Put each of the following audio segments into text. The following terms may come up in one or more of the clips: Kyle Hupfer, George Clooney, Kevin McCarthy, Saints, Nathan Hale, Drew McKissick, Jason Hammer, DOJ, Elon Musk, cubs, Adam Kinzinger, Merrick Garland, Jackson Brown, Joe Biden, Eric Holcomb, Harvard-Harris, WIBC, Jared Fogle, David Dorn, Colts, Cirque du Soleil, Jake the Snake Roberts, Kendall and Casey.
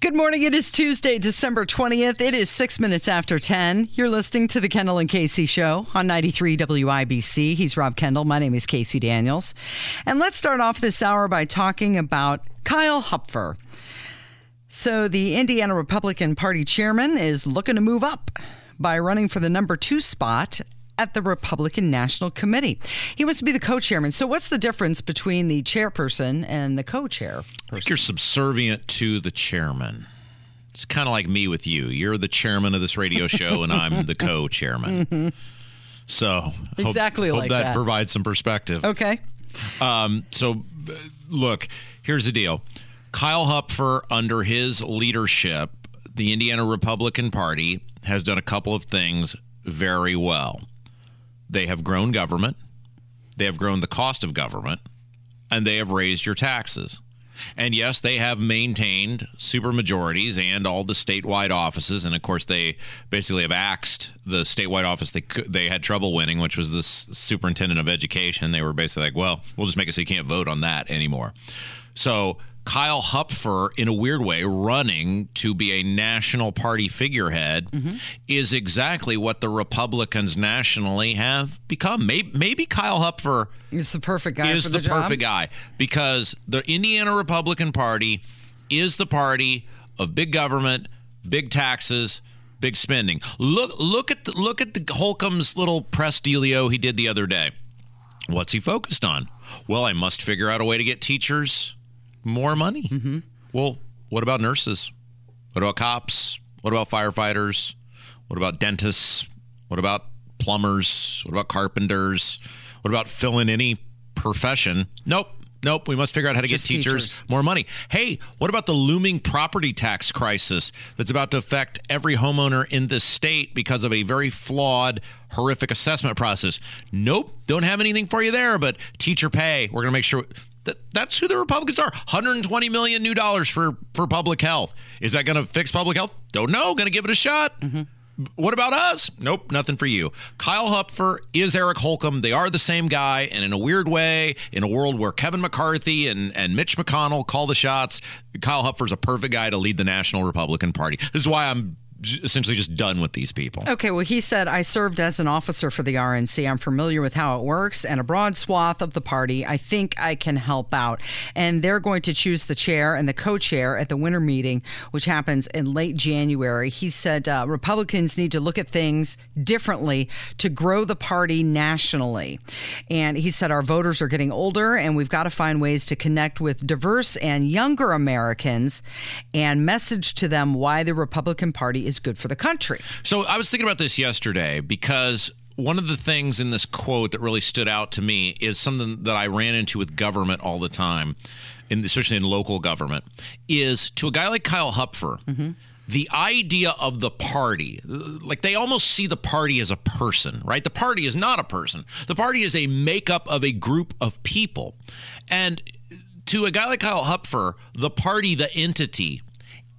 Good morning. It is Tuesday, December 20th. It is 6 minutes after 10. You're listening to the Kendall and Casey Show on 93 WIBC. He's Rob Kendall. My name is Casey Daniels. And let's start off this hour by talking about Kyle Hupfer. So the Indiana Republican Party chairman is looking to move up by running for the number 2 spot at the Republican National Committee. He wants to be the co-chairman. So what's the difference between the chairperson and the co-chair? I think you're subservient to the chairman. It's kind of like me with you. You're the chairman of this radio show, and I'm the co-chairman. Mm-hmm. So exactly hope like that provides some perspective. Okay. So look, here's the deal. Kyle Hupfer, under his leadership, the Indiana Republican Party has done a couple of things very well. They have grown government, they have grown the cost of government, and they have raised your taxes. And yes, they have maintained supermajorities and all the statewide offices. And of course, they basically have axed the statewide office they had trouble winning, which was the superintendent of education. They were basically like, well, we'll just make it so you can't vote on that anymore. So Kyle Hupfer, in a weird way, running to be a national party figurehead, mm-hmm, is exactly what the Republicans nationally have become. Maybe Kyle Hupfer is the perfect guy for the job. Perfect guy, because the Indiana Republican Party is the party of big government, big taxes, big spending. Look at the Holcomb's little press dealio he did the other day. What's he focused on? Well, I must figure out a way to get teachers more money. Mm-hmm. Well, what about nurses? What about cops? What about firefighters? What about dentists? What about plumbers? What about carpenters? What about fill in any profession? Nope. We must figure out how to get teachers more money. Hey, what about the looming property tax crisis that's about to affect every homeowner in this state because of a very flawed, horrific assessment process? Nope. Don't have anything for you there, but teacher pay. We're going to make sure... That's who the Republicans are. $120 million new dollars for public health. Is that going to fix public health? Don't know. Going to give it a shot. Mm-hmm. What about us? Nope, nothing for you. Kyle Hupfer is Eric Holcomb. They are the same guy. And in a weird way, in a world where Kevin McCarthy and Mitch McConnell call the shots, Kyle Hupfer's a perfect guy to lead the National Republican Party. This is why I'm essentially just done with these people. Okay, well, he said, I served as an officer for the RNC. I'm familiar with how it works and a broad swath of the party. I think I can help out. And they're going to choose the chair and the co-chair at the winter meeting, which happens in late January. He said Republicans need to look at things differently to grow the party nationally. And he said our voters are getting older and we've got to find ways to connect with diverse and younger Americans and message to them why the Republican Party is good for the country. So I was thinking about this yesterday, because one of the things in this quote that really stood out to me is something that I ran into with government all the time, and especially in local government, is to a guy like Kyle Hupfer, mm-hmm, the idea of the party, like they almost see the party as a person, right? The party is not a person. The party is a makeup of a group of people. And to a guy like Kyle Hupfer, the party, the entity,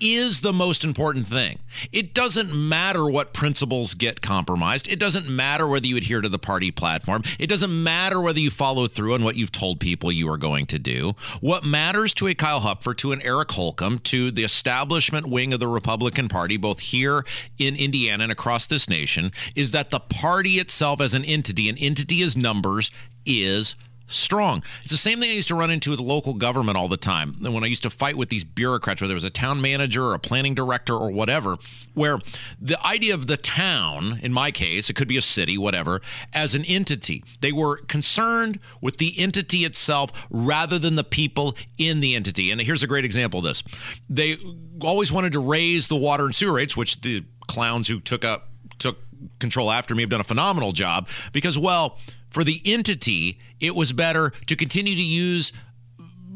is the most important thing. It doesn't matter what principles get compromised. It doesn't matter whether you adhere to the party platform. It doesn't matter whether you follow through on what you've told people you are going to do. What matters to a Kyle Hupfer, to an Eric Holcomb, to the establishment wing of the Republican Party, both here in Indiana and across this nation, is that the party itself as an entity as numbers, is strong. It's the same thing I used to run into with local government all the time. And when I used to fight with these bureaucrats, whether it was a town manager or a planning director or whatever, where the idea of the town, in my case, it could be a city, whatever, as an entity. They were concerned with the entity itself rather than the people in the entity. And here's a great example of this. They always wanted to raise the water and sewer rates, which the clowns who took control after me have done a phenomenal job, because, well, for the entity, it was better to continue to use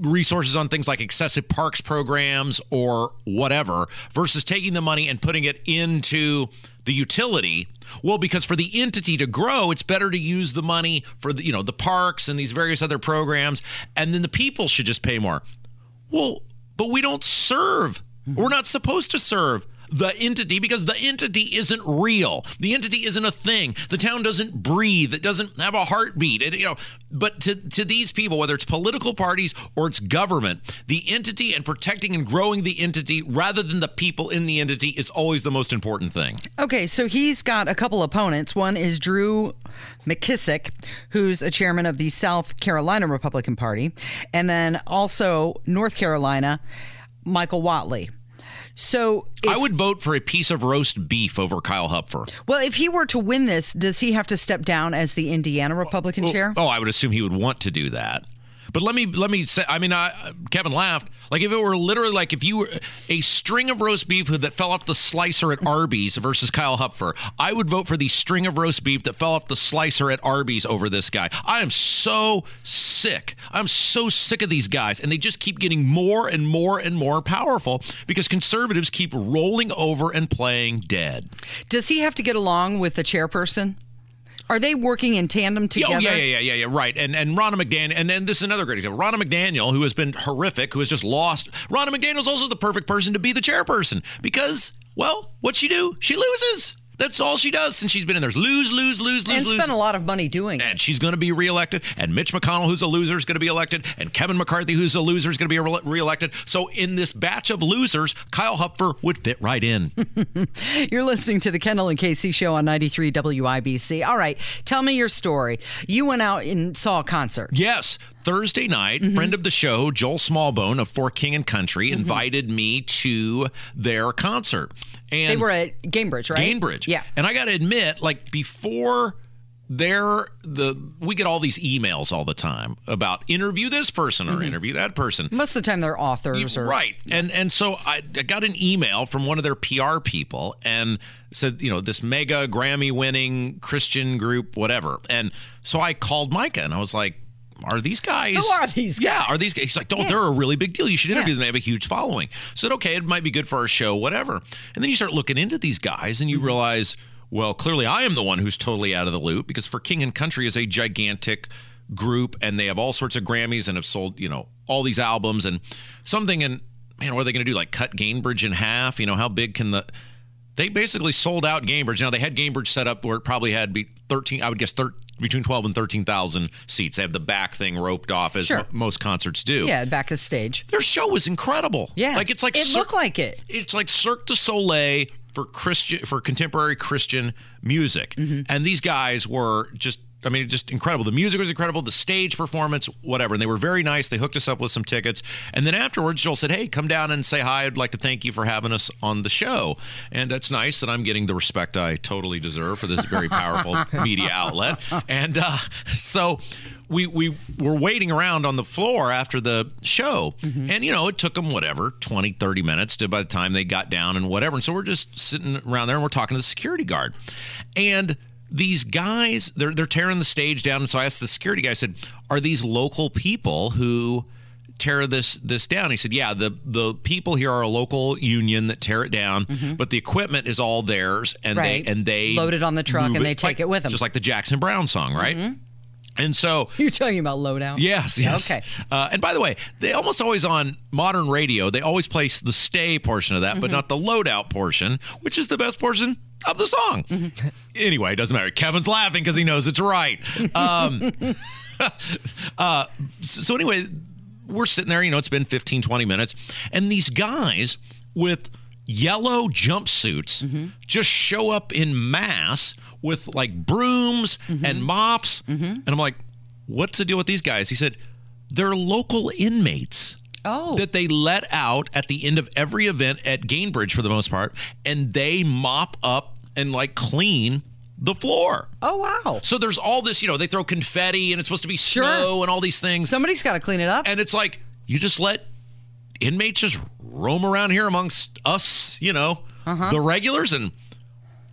resources on things like excessive parks programs or whatever, versus taking the money and putting it into the utility? Well, because for the entity to grow, it's better to use the money for the, you know, the parks and these various other programs, and then the people should just pay more. Well, but we don't serve. We're not supposed to serve the entity, because the entity isn't real. The entity isn't a thing. The town doesn't breathe. It doesn't have a heartbeat. It, you know, but to these people, whether it's political parties or it's government, the entity and protecting and growing the entity rather than the people in the entity is always the most important thing. Okay, so he's got a couple opponents. One is Drew McKissick, who's a chairman of the South Carolina Republican Party, and then also North Carolina, Michael Whatley. So I would vote for a piece of roast beef over Kyle Hupfer. Well, if he were to win this, does he have to step down as the Indiana Republican chair? Oh, I would assume he would want to do that. But let me say, I mean, Kevin laughed. Like if it were literally like if you were a string of roast beef that fell off the slicer at Arby's versus Kyle Hupfer, I would vote for the string of roast beef that fell off the slicer at Arby's over this guy. I am so sick. I'm so sick of these guys. And they just keep getting more and more and more powerful because conservatives keep rolling over and playing dead. Does he have to get along with the chairperson? Are they working in tandem together? Oh, yeah, right. And Ronna McDaniel, and then this is another great example. Ronna McDaniel, who has been horrific, who has just lost. Ronna McDaniel's also the perfect person to be the chairperson because, well, what'd she do? She loses. That's all she does since she's been in there. Lose. And spent a lot of money doing it. And she's going to be reelected. And Mitch McConnell, who's a loser, is going to be elected. And Kevin McCarthy, who's a loser, is going to be reelected. So in this batch of losers, Kyle Hupfer would fit right in. You're listening to the Kendall and Casey Show on 93 WIBC. All right, tell me your story. You went out and saw a concert. Yes. Thursday night, friend of the show, Joel Smallbone of For King and Country, invited me to their concert. And they were at Gainbridge, right? Gainbridge. Yeah. And I got to admit, like before we get all these emails all the time about interview this person or interview that person. Most of the time they're authors. Right. And so I got an email from one of their PR people and said, you know, this mega Grammy winning Christian group, whatever. And so I called Micah and I was like, are these guys? Who are these guys? Yeah, are these guys? He's like, they're a really big deal. You should interview them. They have a huge following. I said, okay, it might be good for our show, whatever. And then you start looking into these guys and you realize, well, clearly I am the one who's totally out of the loop because For King and Country is a gigantic group and they have all sorts of Grammys and have sold, you know, all these albums and something. And man, what are they going to do? Like cut Gainbridge in half? You know, how big can the... They basically sold out Gainbridge. Now, they had Gainbridge set up where it probably had be 13, I would guess, between 12 and 13,000 seats. They have the back thing roped off, as most concerts do. Yeah, back of the stage. Their show was incredible. Yeah. Like it's like it looked like it. It's like Cirque du Soleil for contemporary Christian music. And these guys were just incredible. The music was incredible, the stage performance, whatever. And they were very nice. They hooked us up with some tickets. And then afterwards, Joel said, hey, come down and say hi. I'd like to thank you for having us on the show. And it's nice that I'm getting the respect I totally deserve for this very powerful media outlet. And so we were waiting around on the floor after the show. And, you know, it took them, 20-30 minutes to by the time they got down and whatever. And so we're just sitting around there and we're talking to the security guard. And these guys, they're tearing the stage down. And so I asked the security guy, I said, are these local people who tear this down? He said, yeah, the people here are a local union that tear it down, but the equipment is all theirs. And they load it on the truck and they take it with them. Just like the Jackson Brown song, right? And so... You're talking about Lowdown? Yes. Okay. And by the way, they almost always on modern radio, they always play the stay portion of that, but not the loadout portion, which is the best portion of the song. Anyway, it doesn't matter. Kevin's laughing because he knows it's right. So anyway, we're sitting there, you know, it's been 15, 20 minutes, and these guys with yellow jumpsuits just show up in mass with like brooms and mops. And I'm like, what's the deal with these guys? He said, they're local inmates that they let out at the end of every event at Gainbridge for the most part, and they mop up and like clean the floor. Oh, wow. So there's all this, you know, they throw confetti and it's supposed to be snow and all these things. Somebody's got to clean it up. And it's like, you just let inmates just roam around here amongst us, you know, the regulars, and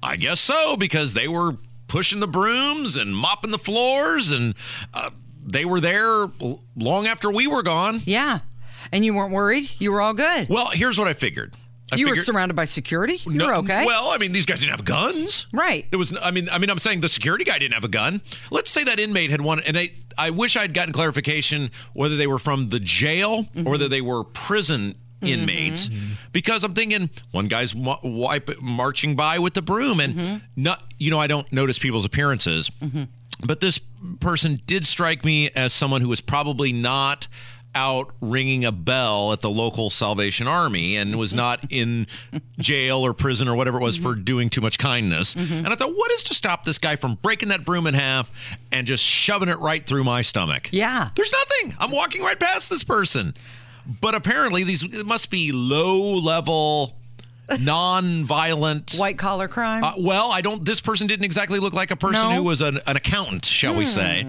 I guess so, because they were pushing the brooms and mopping the floors and they were there long after we were gone. Yeah. And you weren't worried? You were all good? Well, here's what I figured. You were surrounded by security? You were okay? Well, I mean, these guys didn't have guns. Right. It was. I mean, I'm saying the security guy didn't have a gun. Let's say that inmate had one, and I wish I'd gotten clarification whether they were from the jail or whether they were prison inmates, because I'm thinking one guy's marching by with the broom, and I don't notice people's appearances, but this person did strike me as someone who was probably not out ringing a bell at the local Salvation Army and was not in jail or prison or whatever it was for doing too much kindness. And I thought, what is to stop this guy from breaking that broom in half and just shoving it right through my stomach? Yeah. There's nothing. I'm walking right past this person. But apparently these must be low-level, non-violent... white-collar crime? Well, this person didn't exactly look like a person who was an accountant, shall we say.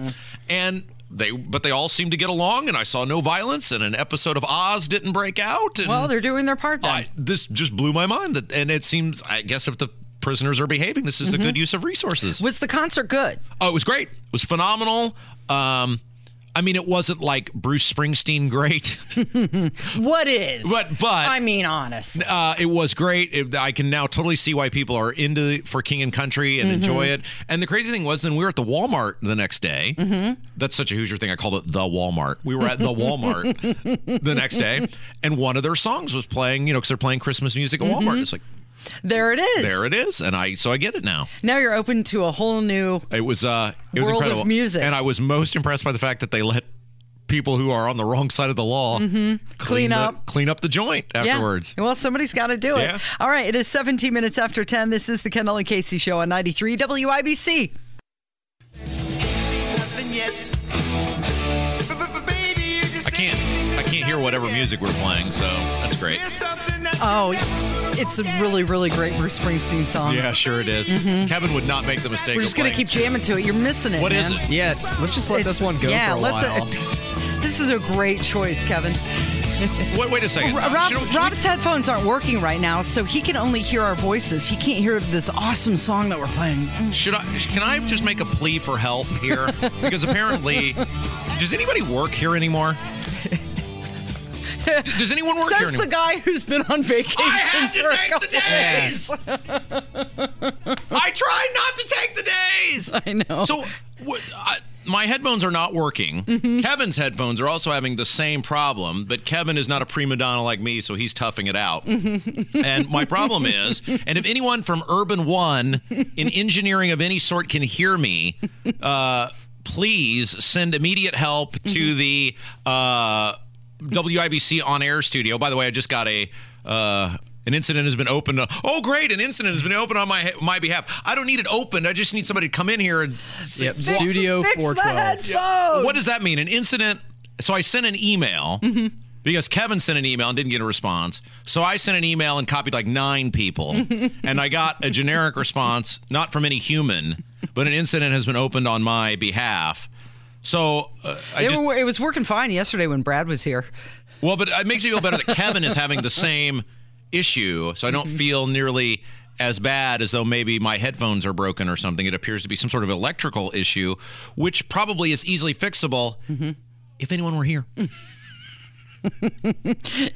And... But they all seemed to get along, and I saw no violence, and an episode of Oz didn't break out. And well, they're doing their part then. This just blew my mind, and it seems, I guess, if the prisoners are behaving, this is a good use of resources. Was the concert good? Oh, it was great. It was phenomenal. I mean, it wasn't like Bruce Springsteen great. What is? But I mean, honestly. It was great. I can now totally see why people are into For King and Country and enjoy it. And the crazy thing was, then we were at the Walmart the next day. That's such a Hoosier thing. I called it the Walmart. We were at the Walmart the next day. And one of their songs was playing, because they're playing Christmas music at Walmart. It's like, there it is. There it is. And so I get it now. Now you're open to a whole new world incredible. Of music. And I was most impressed by the fact that they let people who are on the wrong side of the law clean up the joint afterwards. Yeah. Well, somebody's got to do it. Yeah. All right. It is 17 minutes after 10. This is the Kendall and Casey Show on 93 WIBC. I can't hear whatever music we're playing, so that's great. Oh, it's a really, really great Bruce Springsteen song. Yeah, sure it is. Kevin would not make the mistake. We're just going to keep jamming to it. You're missing it, man. What is it? Yeah, let's just let this one go for a while. This is a great choice, Kevin. Wait a second. Rob's headphones aren't working right now, so he can only hear our voices. He can't hear this awesome song that we're playing. Can I just make a plea for help here? Because apparently, does anybody work here anymore? Does anyone work here anymore? Says the guy who's been on vacation for a couple days. I try not to take the days. I know. So my headphones are not working. Kevin's headphones are also having the same problem, but Kevin is not a prima donna like me, so he's toughing it out. And my problem is, and if anyone from Urban One in engineering of any sort can hear me, please send immediate help to the... WIBC on air studio. By the way, I just got an incident has been opened. Oh, great. An incident has been opened on my behalf. I don't need it opened. I just need somebody to come in here and studio 412. Yeah. What does that mean? An incident. So I sent an email because Kevin sent an email and didn't get a response. So I sent an email and copied like 9 people and I got a generic response, not from any human, but an incident has been opened on my behalf. So it was working fine yesterday when Brad was here. Well, but it makes me feel better that Kevin is having the same issue. So I don't feel nearly as bad as though maybe my headphones are broken or something. It appears to be some sort of electrical issue, which probably is easily fixable if anyone were here.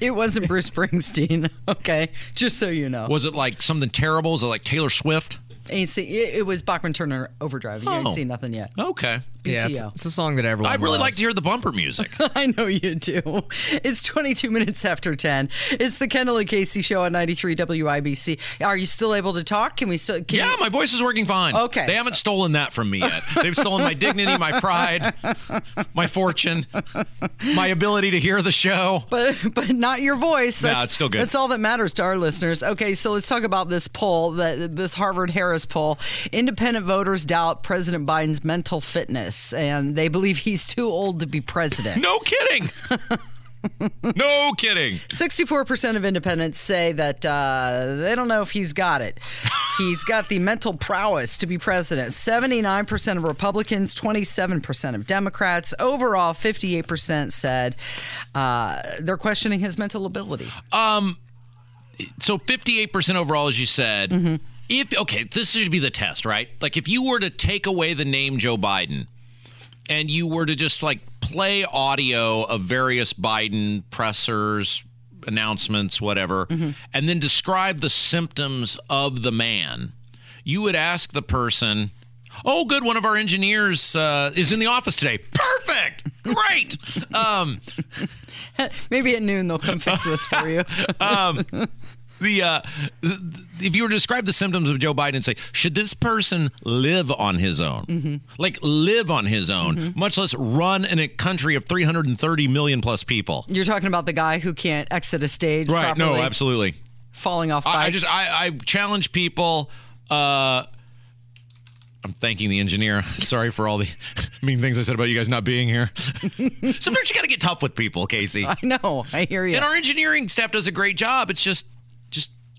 It wasn't Bruce Springsteen. Okay. Just so you know. Was it like something terrible? Was it like Taylor Swift? It was Bachman Turner Overdrive. You haven't seen nothing yet. Okay. BTO. Yeah, it's a song that everyone loves. I really like to hear the bumper music. I know you do. It's 22 minutes after 10. It's the Kendall and Casey Show on 93 WIBC. Are you still able to talk? Can we still? Yeah, my voice is working fine. Okay. They haven't stolen that from me yet. They've stolen my dignity, my pride, my fortune, my ability to hear the show. But not your voice. No, it's still good. That's all that matters to our listeners. Okay, so let's talk about this poll, this Harvard-Harris poll. Independent voters doubt President Biden's mental fitness. And they believe he's too old to be president. No kidding. No kidding. 64% of independents say that they don't know if he's got it. He's got the mental prowess to be president. 79% of Republicans, 27% of Democrats. Overall, 58% said they're questioning his mental ability. So 58% overall, as you said. This should be the test, right? Like if you were to take away the name Joe Biden and you were to just like play audio of various Biden pressers, announcements, whatever, and then describe the symptoms of the man, you would ask the person, oh, good, one of our engineers is in the office today. Perfect. Great. Maybe at noon they'll come fix this for you. If you were to describe the symptoms of Joe Biden and say, should this person live on his own? Like live on his own, much less run in a country of 330 million plus people. You're talking about the guy who can't exit a stage right, properly. No, absolutely. Falling off bikes. I challenge people. I'm thanking the engineer. Sorry for all the mean things I said about you guys not being here. Sometimes you got to get tough with people, Casey. I know. I hear you. And our engineering staff does a great job. It's just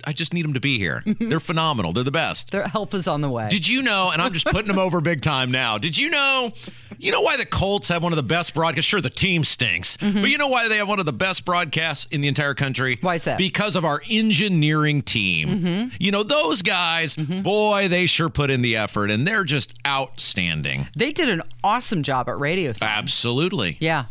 I just need them to be here. They're phenomenal. They're the best. Their help is on the way. Did you know, and I'm just putting them over big time now, did you know why the Colts have one of the best broadcasts? Sure, the team stinks. But you know why they have one of the best broadcasts in the entire country? Why is that? Because of our engineering team. You know, those guys, boy, they sure put in the effort, and they're just outstanding. They did an awesome job at radio. Absolutely. Yeah.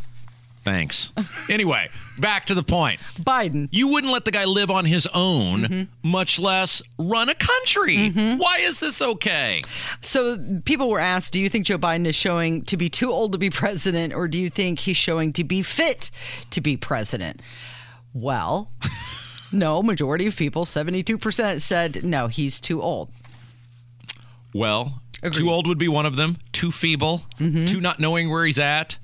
Thanks. Anyway, back to the point. Biden. You wouldn't let the guy live on his own, much less run a country. Why is this okay? So people were asked, do you think Joe Biden is showing to be too old to be president, or do you think he's showing to be fit to be president? Well, no, majority of people, 72%, said no, he's too old. Well, agreed. Too old would be one of them, too feeble, too not knowing where he's at.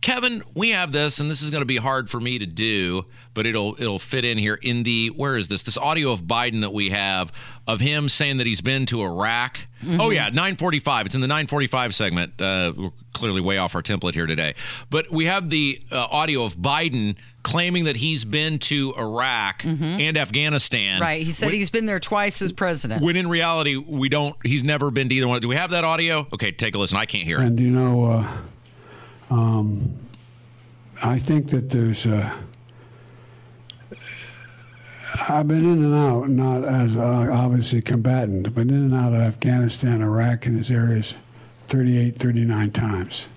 Kevin, we have this, and this is going to be hard for me to do, but it'll fit in here in the, where is this? This audio of Biden that we have of him saying that he's been to Iraq. Oh yeah, 9:45. It's in the 9:45 segment. We're clearly way off our template here today, but we have the audio of Biden claiming that he's been to Iraq and Afghanistan. Right. He said he's been there twice as president. When in reality, we don't. He's never been to either one. Do we have that audio? Okay, take a listen. I can't hear it. And you know. I think that there's I've been in and out, not as obviously combatant, but in and out of Afghanistan, Iraq, and these areas 38, 39 times.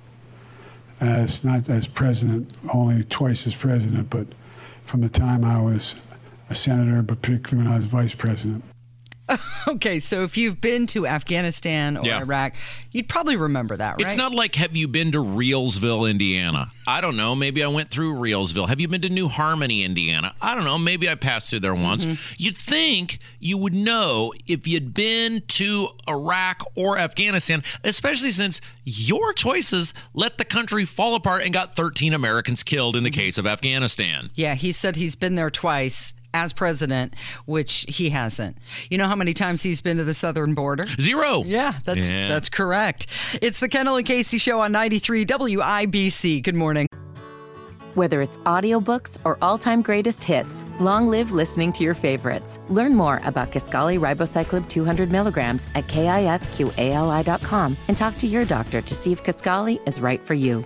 It's not as president, only twice as president, but from the time I was a senator, but particularly when I was vice president. Okay, so if you've been to Afghanistan or Iraq, you'd probably remember that, right? It's not like, have you been to Reelsville, Indiana? I don't know. Maybe I went through Reelsville. Have you been to New Harmony, Indiana? I don't know. Maybe I passed through there once. You'd think you would know if you'd been to Iraq or Afghanistan, especially since your choices let the country fall apart and got 13 Americans killed in the case of Afghanistan. Yeah, he said he's been there twice as president, which he hasn't. You know how many times he's been to the southern border? Zero. Yeah, that's correct. It's the Kendall and Casey Show on 93 WIBC. Good morning. Whether it's audiobooks or all-time greatest hits, long live listening to your favorites. Learn more about Kisqali Ribocyclib 200 milligrams at KISQALI.com and talk to your doctor to see if Kisqali is right for you.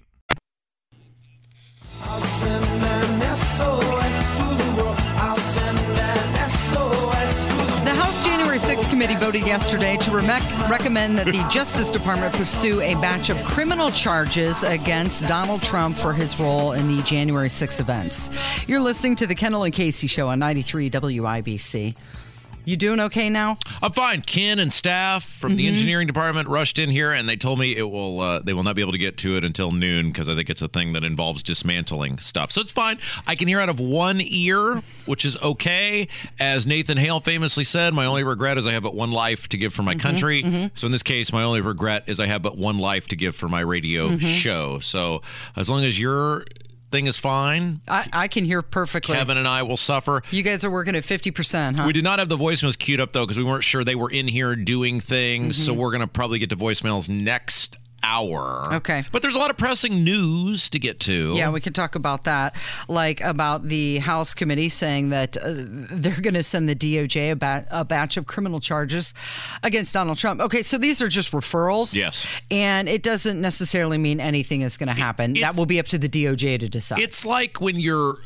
I'll send an SOS to the world. I'll send an SOS to the world. The House January 6th committee voted yesterday to recommend that the Justice Department pursue a batch of criminal charges against Donald Trump for his role in the January 6th events. You're listening to the Kendall and Casey Show on 93 WIBC. You doing okay now? I'm fine. Ken and staff from the engineering department rushed in here, and they told me it will. They will not be able to get to it until noon because I think it's a thing that involves dismantling stuff. So it's fine. I can hear out of one ear, which is okay. As Nathan Hale famously said, my only regret is I have but one life to give for my country. So in this case, my only regret is I have but one life to give for my radio show. So as long as you're... thing is fine. I can hear perfectly. Kevin and I will suffer. You guys are working at 50%, huh? We did not have the voicemails queued up, though, because we weren't sure they were in here doing things, so we're going to probably get to voicemails next hour. Okay. But there's a lot of pressing news to get to. Yeah, we could talk about that, like about the House committee saying that they're going to send the DOJ a batch of criminal charges against Donald Trump. Okay, so these are just referrals. Yes. And it doesn't necessarily mean anything is going to happen. That will be up to the DOJ to decide. It's like when your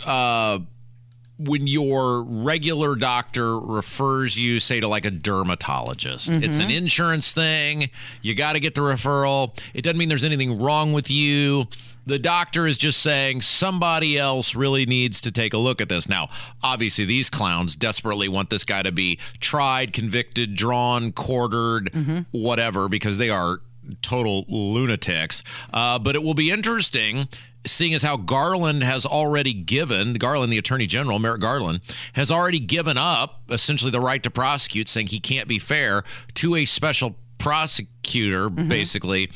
regular doctor refers you, say, to like a dermatologist. Mm-hmm. It's an insurance thing. You got to get the referral. It doesn't mean there's anything wrong with you. The doctor is just saying somebody else really needs to take a look at this. Now, obviously, these clowns desperately want this guy to be tried, convicted, drawn, quartered, whatever, because they are total lunatics. But it will be interesting, seeing as how Garland has already given, the Attorney General, Merrick Garland, has already given up essentially the right to prosecute, saying he can't be fair to a special prosecutor, basically.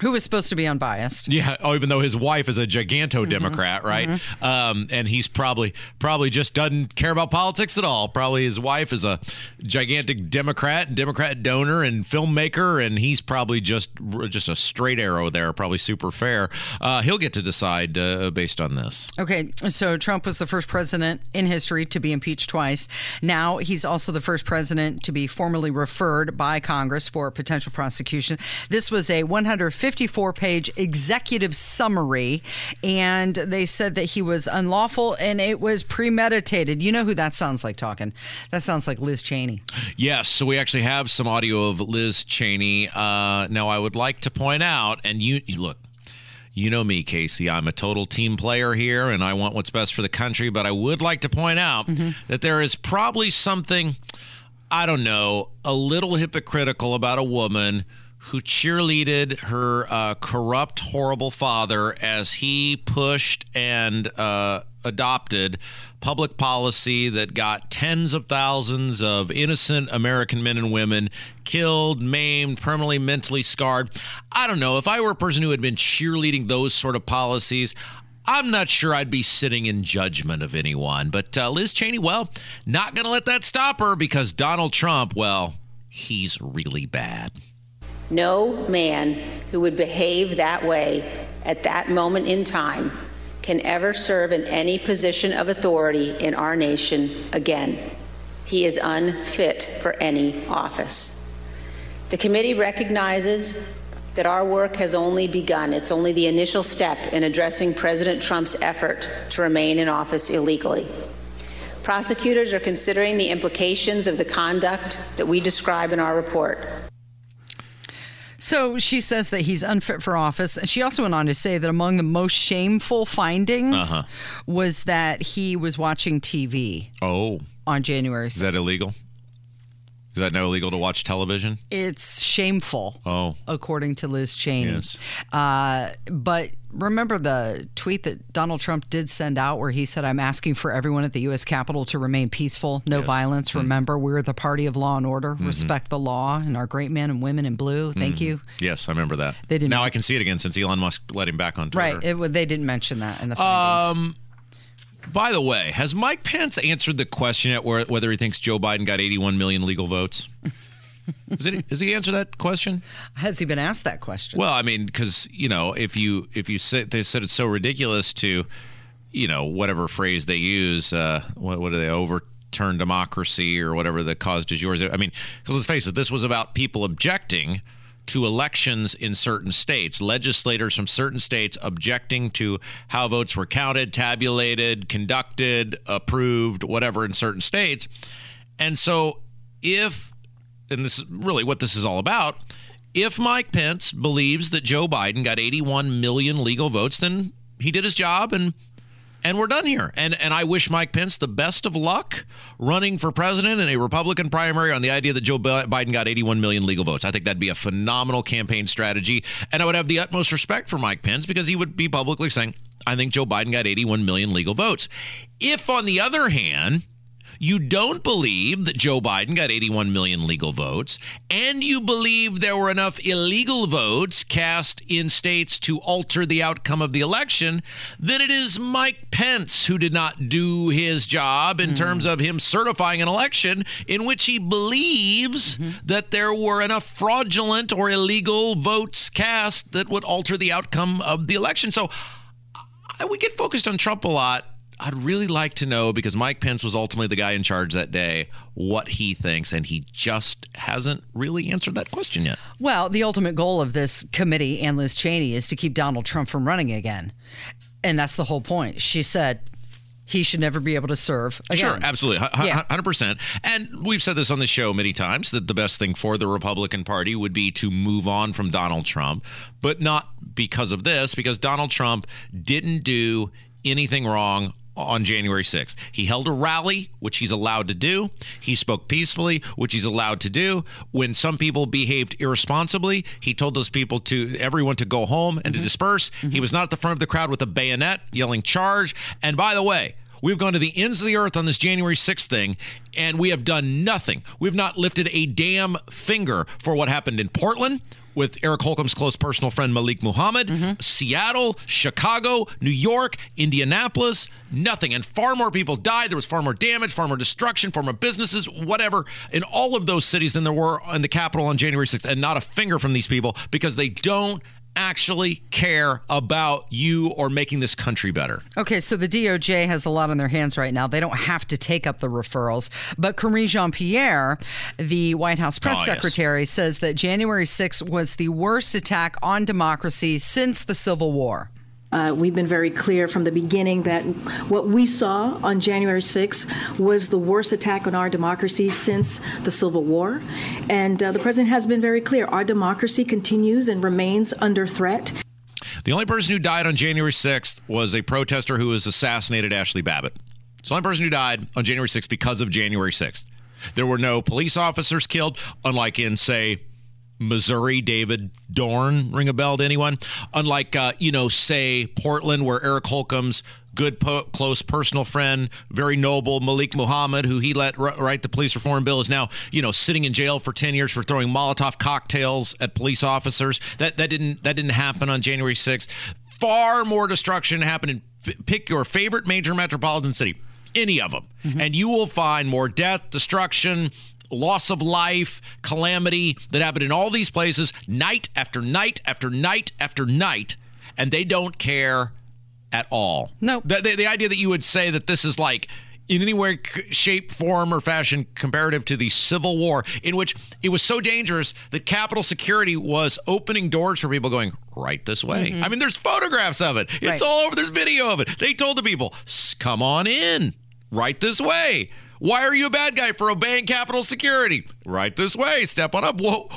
Who is supposed to be unbiased. Yeah, even though his wife is a giganto-Democrat, right? And he's probably just doesn't care about politics at all. Probably his wife is a gigantic Democrat donor and filmmaker, and he's probably just a straight arrow there, probably super fair. He'll get to decide based on this. Okay, so Trump was the first president in history to be impeached twice. Now he's also the first president to be formally referred by Congress for potential prosecution. This was a 154-page executive summary, and they said that he was unlawful and it was premeditated. You know who that sounds like talking? That sounds like Liz Cheney. Yes, so we actually have some audio of Liz Cheney. Now, I would like to point out, and you look, you know me, Casey, I'm a total team player here, and I want what's best for the country, but I would like to point out that there is probably something, I don't know, a little hypocritical about a woman who cheerleaded her corrupt, horrible father as he pushed and adopted public policy that got tens of thousands of innocent American men and women killed, maimed, permanently mentally scarred. I don't know. If I were a person who had been cheerleading those sort of policies, I'm not sure I'd be sitting in judgment of anyone. But Liz Cheney, well, not going to let that stop her, because Donald Trump, well, he's really bad. No man who would behave that way at that moment in time can ever serve in any position of authority in our nation again. He is unfit for any office. The committee recognizes that our work has only begun. It's only the initial step in addressing President Trump's effort to remain in office illegally. Prosecutors are considering the implications of the conduct that we describe in our report. So she says that he's unfit for office. And she also went on to say that among the most shameful findings was that he was watching TV on January 6th. Is that illegal? Is that now illegal to watch television? It's shameful, according to Liz Cheney. Yes. But remember the tweet that Donald Trump did send out where he said, "I'm asking for everyone at the U.S. Capitol to remain peaceful, no violence. Remember, we're the party of law and order. Respect the law and our great men and women in blue." Thank you. Yes, I remember that. They didn't. Now I can see it again since Elon Musk let him back on Twitter. Right. They didn't mention that in the findings. By the way, has Mike Pence answered the question at whether he thinks Joe Biden got 81 million legal votes? Has he answered that question? Has he been asked that question? Well, I mean, because, you know, if you say, they said it's so ridiculous to, you know, whatever phrase they use, what do they, overturn democracy or whatever the cause du jour is. I mean, because let's face it, this was about people objecting to elections in certain states, legislators from certain states objecting to how votes were counted, tabulated, conducted, approved, whatever in certain states. And so and this is really what this is all about. If Mike Pence believes that Joe Biden got 81 million legal votes, then he did his job and we're done here. And I wish Mike Pence the best of luck running for president in a Republican primary on the idea that Joe Biden got 81 million legal votes. I think that'd be a phenomenal campaign strategy. And I would have the utmost respect for Mike Pence because he would be publicly saying, I think Joe Biden got 81 million legal votes. If, on the other hand, You don't believe that Joe Biden got 81 million legal votes, and you believe there were enough illegal votes cast in states to alter the outcome of the election, then it is Mike Pence who did not do his job in terms of him certifying an election in which he believes that there were enough fraudulent or illegal votes cast that would alter the outcome of the election. So we get focused on Trump a lot. I'd really like to know, because Mike Pence was ultimately the guy in charge that day, what he thinks, and he just hasn't really answered that question yet. Well, the ultimate goal of this committee and Liz Cheney is to keep Donald Trump from running again. And that's the whole point. She said he should never be able to serve again. Sure, absolutely. 100%. And we've said this on the show many times, that the best thing for the Republican Party would be to move on from Donald Trump, but not because of this, because Donald Trump didn't do anything wrong on January 6th. He held a rally, which he's allowed to do. He spoke peacefully, which he's allowed to do. When some people behaved irresponsibly, he told those people to, everyone to go home and to disperse. He was not at the front of the crowd with a bayonet yelling charge. And by the way, we've gone to the ends of the earth on this January 6th thing, and we have done nothing. We've not lifted a damn finger for what happened in Portland with Eric Holcomb's close personal friend Malik Muhammad, Seattle, Chicago, New York, Indianapolis, nothing. And far more people died. There was far more damage, far more destruction, far more businesses, whatever, in all of those cities than there were in the Capitol on January 6th. And not a finger from these people, because they don't actually care about you or making this country better. Okay, so the DOJ has a lot on their hands right now. They don't have to take up the referrals. But Karine Jean-Pierre, the White House press secretary, says that January 6th was the worst attack on democracy since the Civil War. We've been very clear from the beginning that what we saw on January 6th was the worst attack on our democracy since the Civil War. And the president has been very clear. Our democracy continues and remains under threat. The only person who died on January 6th was a protester who was assassinated, Ashley Babbitt. It's the only person who died on January 6th because of January 6th. There were no police officers killed, unlike in, say, Missouri. David Dorn, ring a bell to anyone? Unlike, say, Portland, where Eric Holcomb's good, close personal friend, very noble Malik Muhammad, who he let write the police reform bill, is now, sitting in jail for 10 years for throwing Molotov cocktails at police officers. That didn't happen on January 6th. Far more destruction happened in, pick your favorite major metropolitan city, any of them, and you will find more death, destruction, loss of life, calamity that happened in all these places night after night after night after night, and they don't care at all. No. The idea that you would say that this is like in any way, shape, form, or fashion comparative to the Civil War, in which it was so dangerous that Capitol Security was opening doors for people going right this way. I mean, there's photographs of it. It's all over. There's video of it. They told the people, come on in, right this way. Why are you a bad guy for obeying Capitol Security? Right this way. Step on up. Whoa,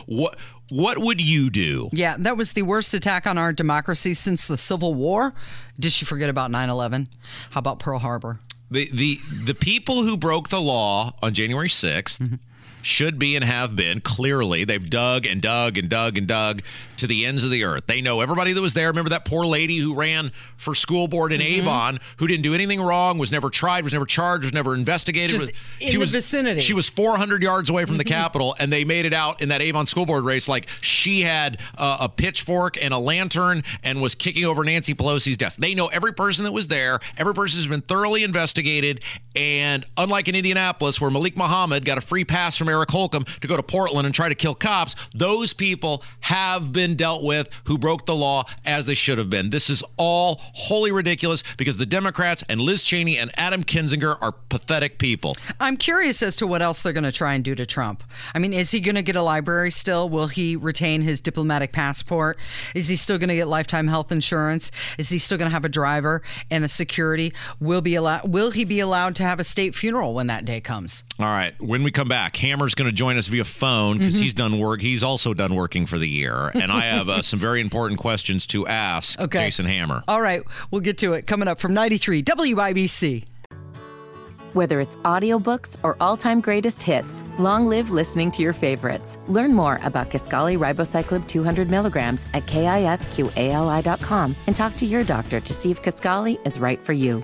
what would you do? Yeah, that was the worst attack on our democracy since the Civil War. Did she forget about 9/11? How about Pearl Harbor? The people who broke the law on January 6th should be and have been, clearly. They've dug and dug and dug and dug to the ends of the earth. They know everybody that was there. Remember that poor lady who ran for school board in Avon, who didn't do anything wrong, was never tried, was never charged, was never investigated. Just in the vicinity. She was 400 yards away from the Capitol, and they made it out in that Avon school board race like she had a pitchfork and a lantern and was kicking over Nancy Pelosi's desk. They know every person that was there. Every person has been thoroughly investigated, and unlike in Indianapolis, where Malik Muhammad got a free pass from Eric Holcomb to go to Portland and try to kill cops, those people have been dealt with who broke the law as they should have been. This is all wholly ridiculous because the Democrats and Liz Cheney and Adam Kinzinger are pathetic people. I'm curious as to what else they're going to try and do to Trump. I mean, is he going to get a library still? Will he retain his diplomatic passport? Is he still going to get lifetime health insurance? Is he still going to have a driver and a security? Will he be allowed to have a state funeral when that day comes? All right. When we come back, Hammer's going to join us via phone because he's done work. He's also done working for the year. And I have some very important questions to ask Jason Hammer. All right. We'll get to it coming up from 93 WIBC. Whether it's audiobooks or all-time greatest hits, long live listening to your favorites. Learn more about Kisqali Ribocyclib 200 milligrams at KISQALI.com and talk to your doctor to see if Kisqali is right for you.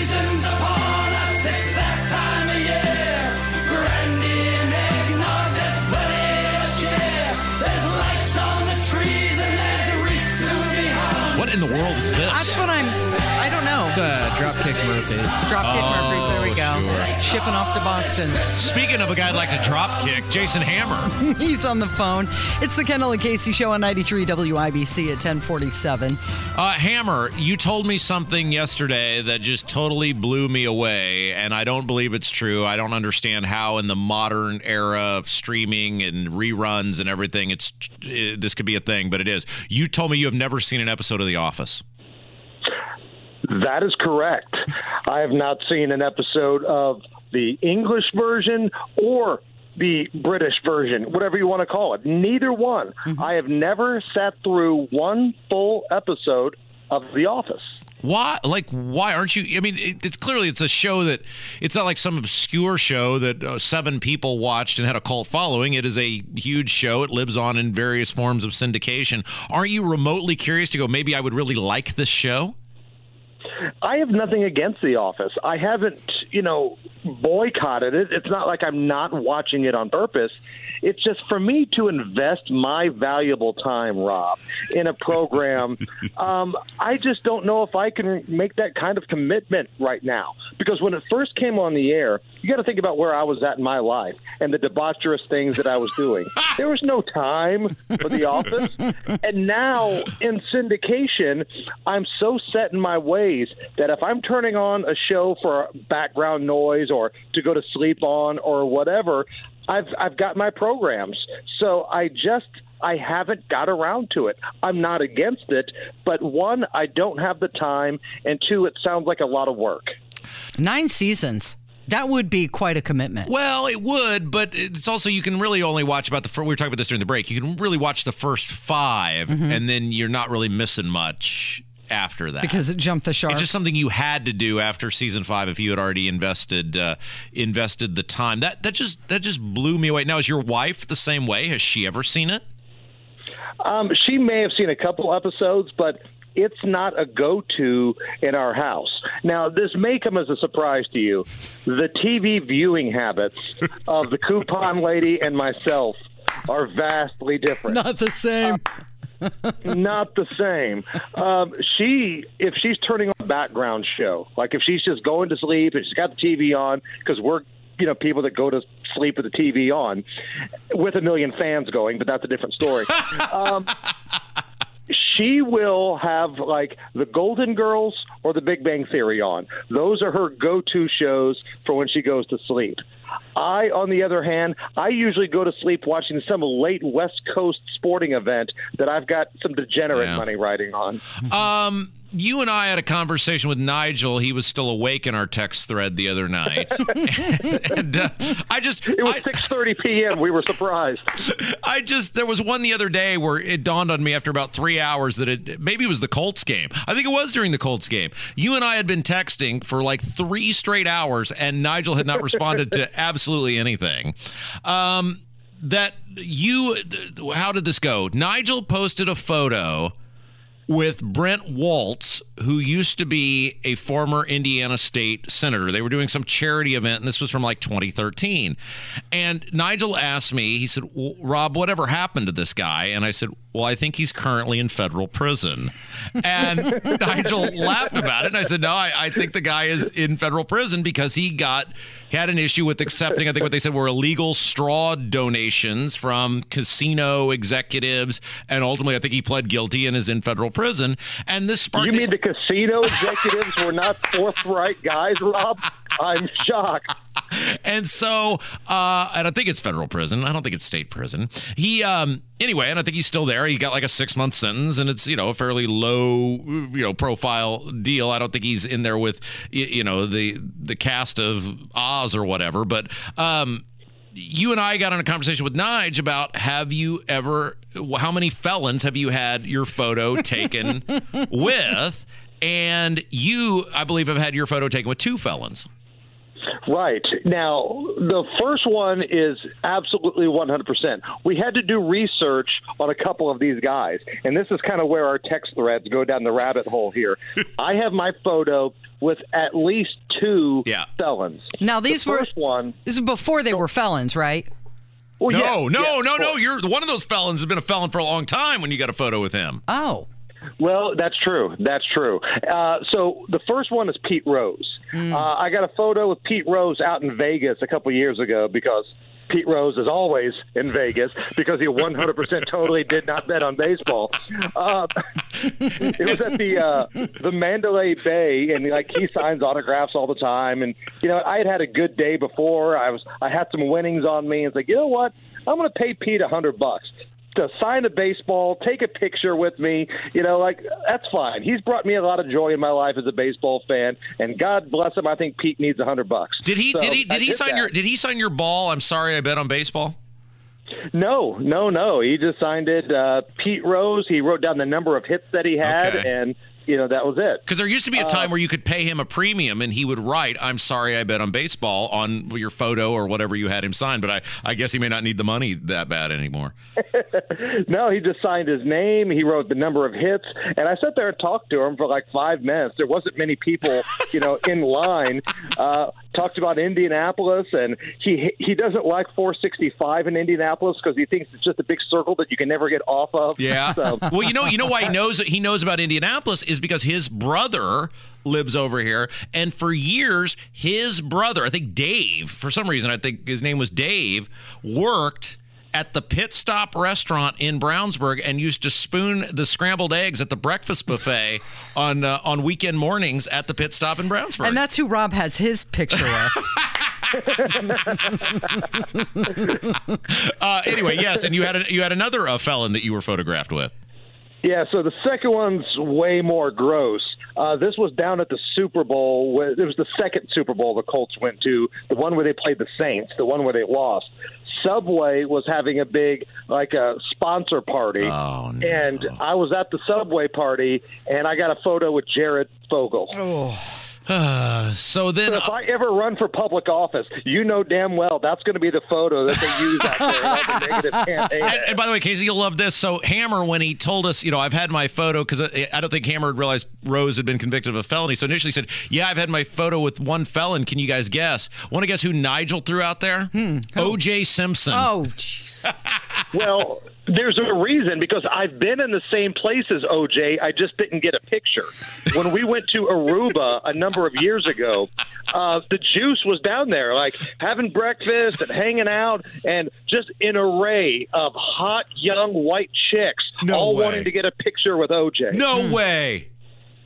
upon. What in the world is this? That's what I don't know. It's Dropkick Murphys. Dropkick Murphys, there we go. Sure. Shipping off to Boston. Speaking of a guy like a Dropkick, Jason Hammer. He's on the phone. It's the Kendall and Casey Show on 93 WIBC at 1047. Hammer, you told me something yesterday that just totally blew me away, and I don't believe it's true. I don't understand how in the modern era of streaming and reruns and everything, this could be a thing, but it is. You told me you have never seen an episode of The Office. That is correct. I have not seen an episode of the English version or the British version, whatever you want to call it. Neither one. Mm-hmm. I have never sat through one full episode of The Office. Why? Like, why aren't you? I mean, it's clearly it's a show that it's not like some obscure show that 7 people watched and had a cult following. It is a huge show. It lives on in various forms of syndication. Aren't you remotely curious to go, maybe I would really like this show? I have nothing against The Office. I haven't, boycotted it. It's not like I'm not watching it on purpose. It's just for me to invest my valuable time, Rob, in a program. I just don't know if I can make that kind of commitment right now. Because when it first came on the air, you got to think about where I was at in my life and the debaucherous things that I was doing. There was no time for The Office. And now in syndication, I'm so set in my ways that if I'm turning on a show for background noise or to go to sleep on or whatever, I've got my programs, so I haven't got around to it. I'm not against it, but 1, I don't have the time, and 2, it sounds like a lot of work. 9 seasons. That would be quite a commitment. Well, it would, but it's also you can really only watch about we were talking about this during the break. You can really watch the first 5, mm-hmm. and then you're not really missing much after that. Because it jumped the shark. It's just something you had to do after season 5 if you had already invested the time. That just blew me away. Now, is your wife the same way? Has she ever seen it? She may have seen a couple episodes, but it's not a go-to in our house. Now, this may come as a surprise to you. The TV viewing habits of the coupon lady and myself are vastly different. Not the same. Not the same. If she's turning on a background show, like if she's just going to sleep and she's got the TV on, because we're, people that go to sleep with the TV on with a million fans going, but that's a different story. She will have like the Golden Girls or the Big Bang Theory on. Those are her go-to shows for when she goes to sleep. I, on the other hand, I usually go to sleep watching some late West Coast sporting event that I've got some degenerate money riding on. You and I had a conversation with Nigel. He was still awake in our text thread the other night. It was 6:30 p.m. We were surprised. There was one the other day where it dawned on me after about 3 hours that maybe it was the Colts game. I think it was during the Colts game. You and I had been texting for like 3 straight hours, and Nigel had not responded to absolutely anything. How did this go? Nigel posted a photo with Brent Waltz, who used to be a former Indiana State senator. They were doing some charity event, and this was from like 2013. And Nigel asked me, he said, well, Rob, whatever happened to this guy? And I said, well, I think he's currently in federal prison. And Nigel laughed about it. And I said, no, I think the guy is in federal prison because he had an issue with accepting, I think what they said were illegal straw donations from casino executives. And ultimately, I think he pled guilty and is in federal prison. And this sparked... You mean the casino executives were not forthright guys, Rob? I'm shocked. And so, and I think it's federal prison. I don't think it's state prison. He, anyway, and I think he's still there. He got like a 6-month sentence, and it's, you know, a fairly low, you know, profile deal. I don't think he's in there with, you know, the cast of Oz or whatever. But you and I got in a conversation with Nige about how many felons have you had your photo taken with? And you, I believe, have had your photo taken with 2 felons. Right. Now, the first one is absolutely 100%. We had to do research on a couple of these guys, and this is kind of where our text threads go down the rabbit hole here. I have my photo with at least 2 felons. Now, this is before they were felons, right? Well, no. You're one of those felons has been a felon for a long time when you got a photo with him. Oh. Well, that's true. So the first one is Pete Rose. I got a photo with Pete Rose out in Vegas a couple years ago because Pete Rose is always in Vegas because he 100% totally did not bet on baseball. It was at the Mandalay Bay, and like he signs autographs all the time. And you know, I had a good day before. I had some winnings on me. It's like, you know what? I'm going to pay Pete $100. To sign a baseball, take a picture with me, you know, like, that's fine. He's brought me a lot of joy in my life as a baseball fan, and God bless him, I think Pete needs $100. Did he sign your ball, I'm sorry I bet on baseball? No. He just signed it. Pete Rose, he wrote down the number of hits that he had, and, you know, that was it. Because there used to be a time where you could pay him a premium, and he would write, I'm sorry I bet on baseball, on your photo or whatever you had him sign. But I guess he may not need the money that bad anymore. No, he just signed his name. He wrote the number of hits. And I sat there and talked to him for like 5 minutes. There wasn't many people, you know, in line. Talked about Indianapolis, and he doesn't like 465 in Indianapolis because he thinks it's just a big circle that you can never get off of. Yeah. So. Well, you know why he knows about Indianapolis is because his brother lives over here, and for years his brother, I think Dave, for some reason I think his name was Dave, worked at the Pit Stop restaurant in Brownsburg and used to spoon the scrambled eggs at the breakfast buffet on weekend mornings at the Pit Stop in Brownsburg. And that's who Rob has his picture of. Anyway, yes, and you had another felon that you were photographed with. Yeah, so the second one's way more gross. This was down at the Super Bowl. It was the second Super Bowl the Colts went to, the one where they played the Saints, the one where they lost. Subway was having a big, like, a sponsor party, and I was at the Subway party, and I got a photo with Jared Fogle. Oh. So if I ever run for public office, you know damn well that's going to be the photo that they use out there in all the negative campaigns. And by the way, Casey, you'll love this. So Hammer, when he told us, you know, I've had my photo, because I don't think Hammer had realized Rose had been convicted of a felony. So initially he said, yeah, I've had my photo with 1 felon. Can you guys guess? Want to guess who Nigel threw out there? OJ Simpson. Oh, jeez. Well, there's a reason, because I've been in the same place as OJ. I just didn't get a picture. When we went to Aruba a number of years ago, the juice was down there, like having breakfast and hanging out, and just an array of hot, young, white chicks wanting to get a picture with OJ. No way.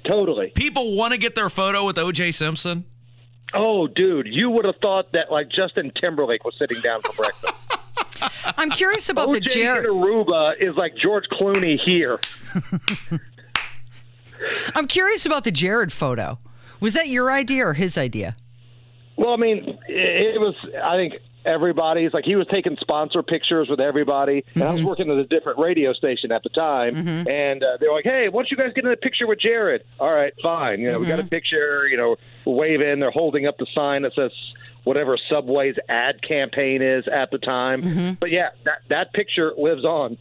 Totally. People want to get their photo with OJ Simpson? Oh, dude, you would have thought that like Justin Timberlake was sitting down for breakfast. I'm curious about the Jared. Aruba is like George Clooney here. I'm curious about the Jared photo. Was that your idea or his idea? Well, I mean, it was, I think, everybody's. Like, he was taking sponsor pictures with everybody. And I was working at a different radio station at the time. And they were like, hey, why don't you guys get in a picture with Jared? All right, fine. You know, we got a picture, you know, waving. They're holding up the sign that says whatever Subway's ad campaign is at the time. But yeah, that picture lives on.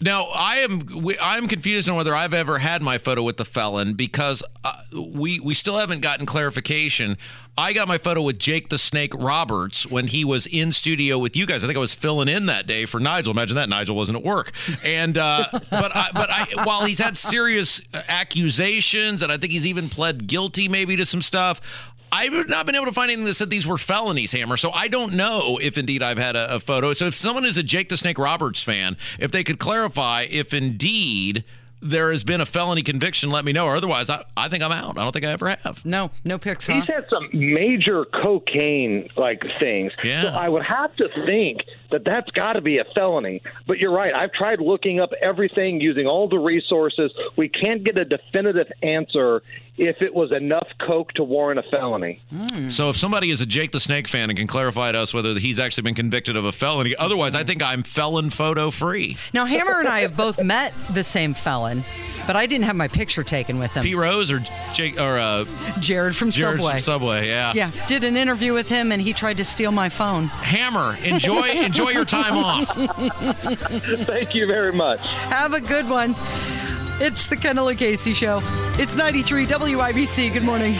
Now, I'm confused on whether I've ever had my photo with the felon, because we still haven't gotten clarification. I got my photo with Jake the Snake Roberts when he was in studio with you guys. I think I was filling in that day for Nigel. Imagine that. Nigel wasn't at work. And but while he's had serious accusations, and I think he's even pled guilty maybe to some stuff, I've not been able to find anything that said these were felonies, Hammer, so I don't know if indeed I've had a photo. So if someone is a Jake the Snake Roberts fan, if they could clarify if indeed there has been a felony conviction, let me know. Or otherwise, I think I'm out. I don't think I ever have. No picks, huh? He's had some major cocaine-like things. Yeah. So I would have to think that that's got to be a felony. But you're right. I've tried looking up everything, using all the resources. We can't get a definitive answer if it was enough coke to warrant a felony. Mm. So if somebody is a Jake the Snake fan and can clarify to us whether he's actually been convicted of a felony, otherwise I think I'm felon photo free. Now, Hammer and I have both met the same felon, but I didn't have my picture taken with him. Pete Rose or Jake or Jared from Subway. Jared from Subway, yeah. Yeah, did an interview with him and he tried to steal my phone. Hammer, enjoy your time off. Thank you very much. Have a good one. It's the Kendall and Casey Show. It's 93 WIBC. Good morning.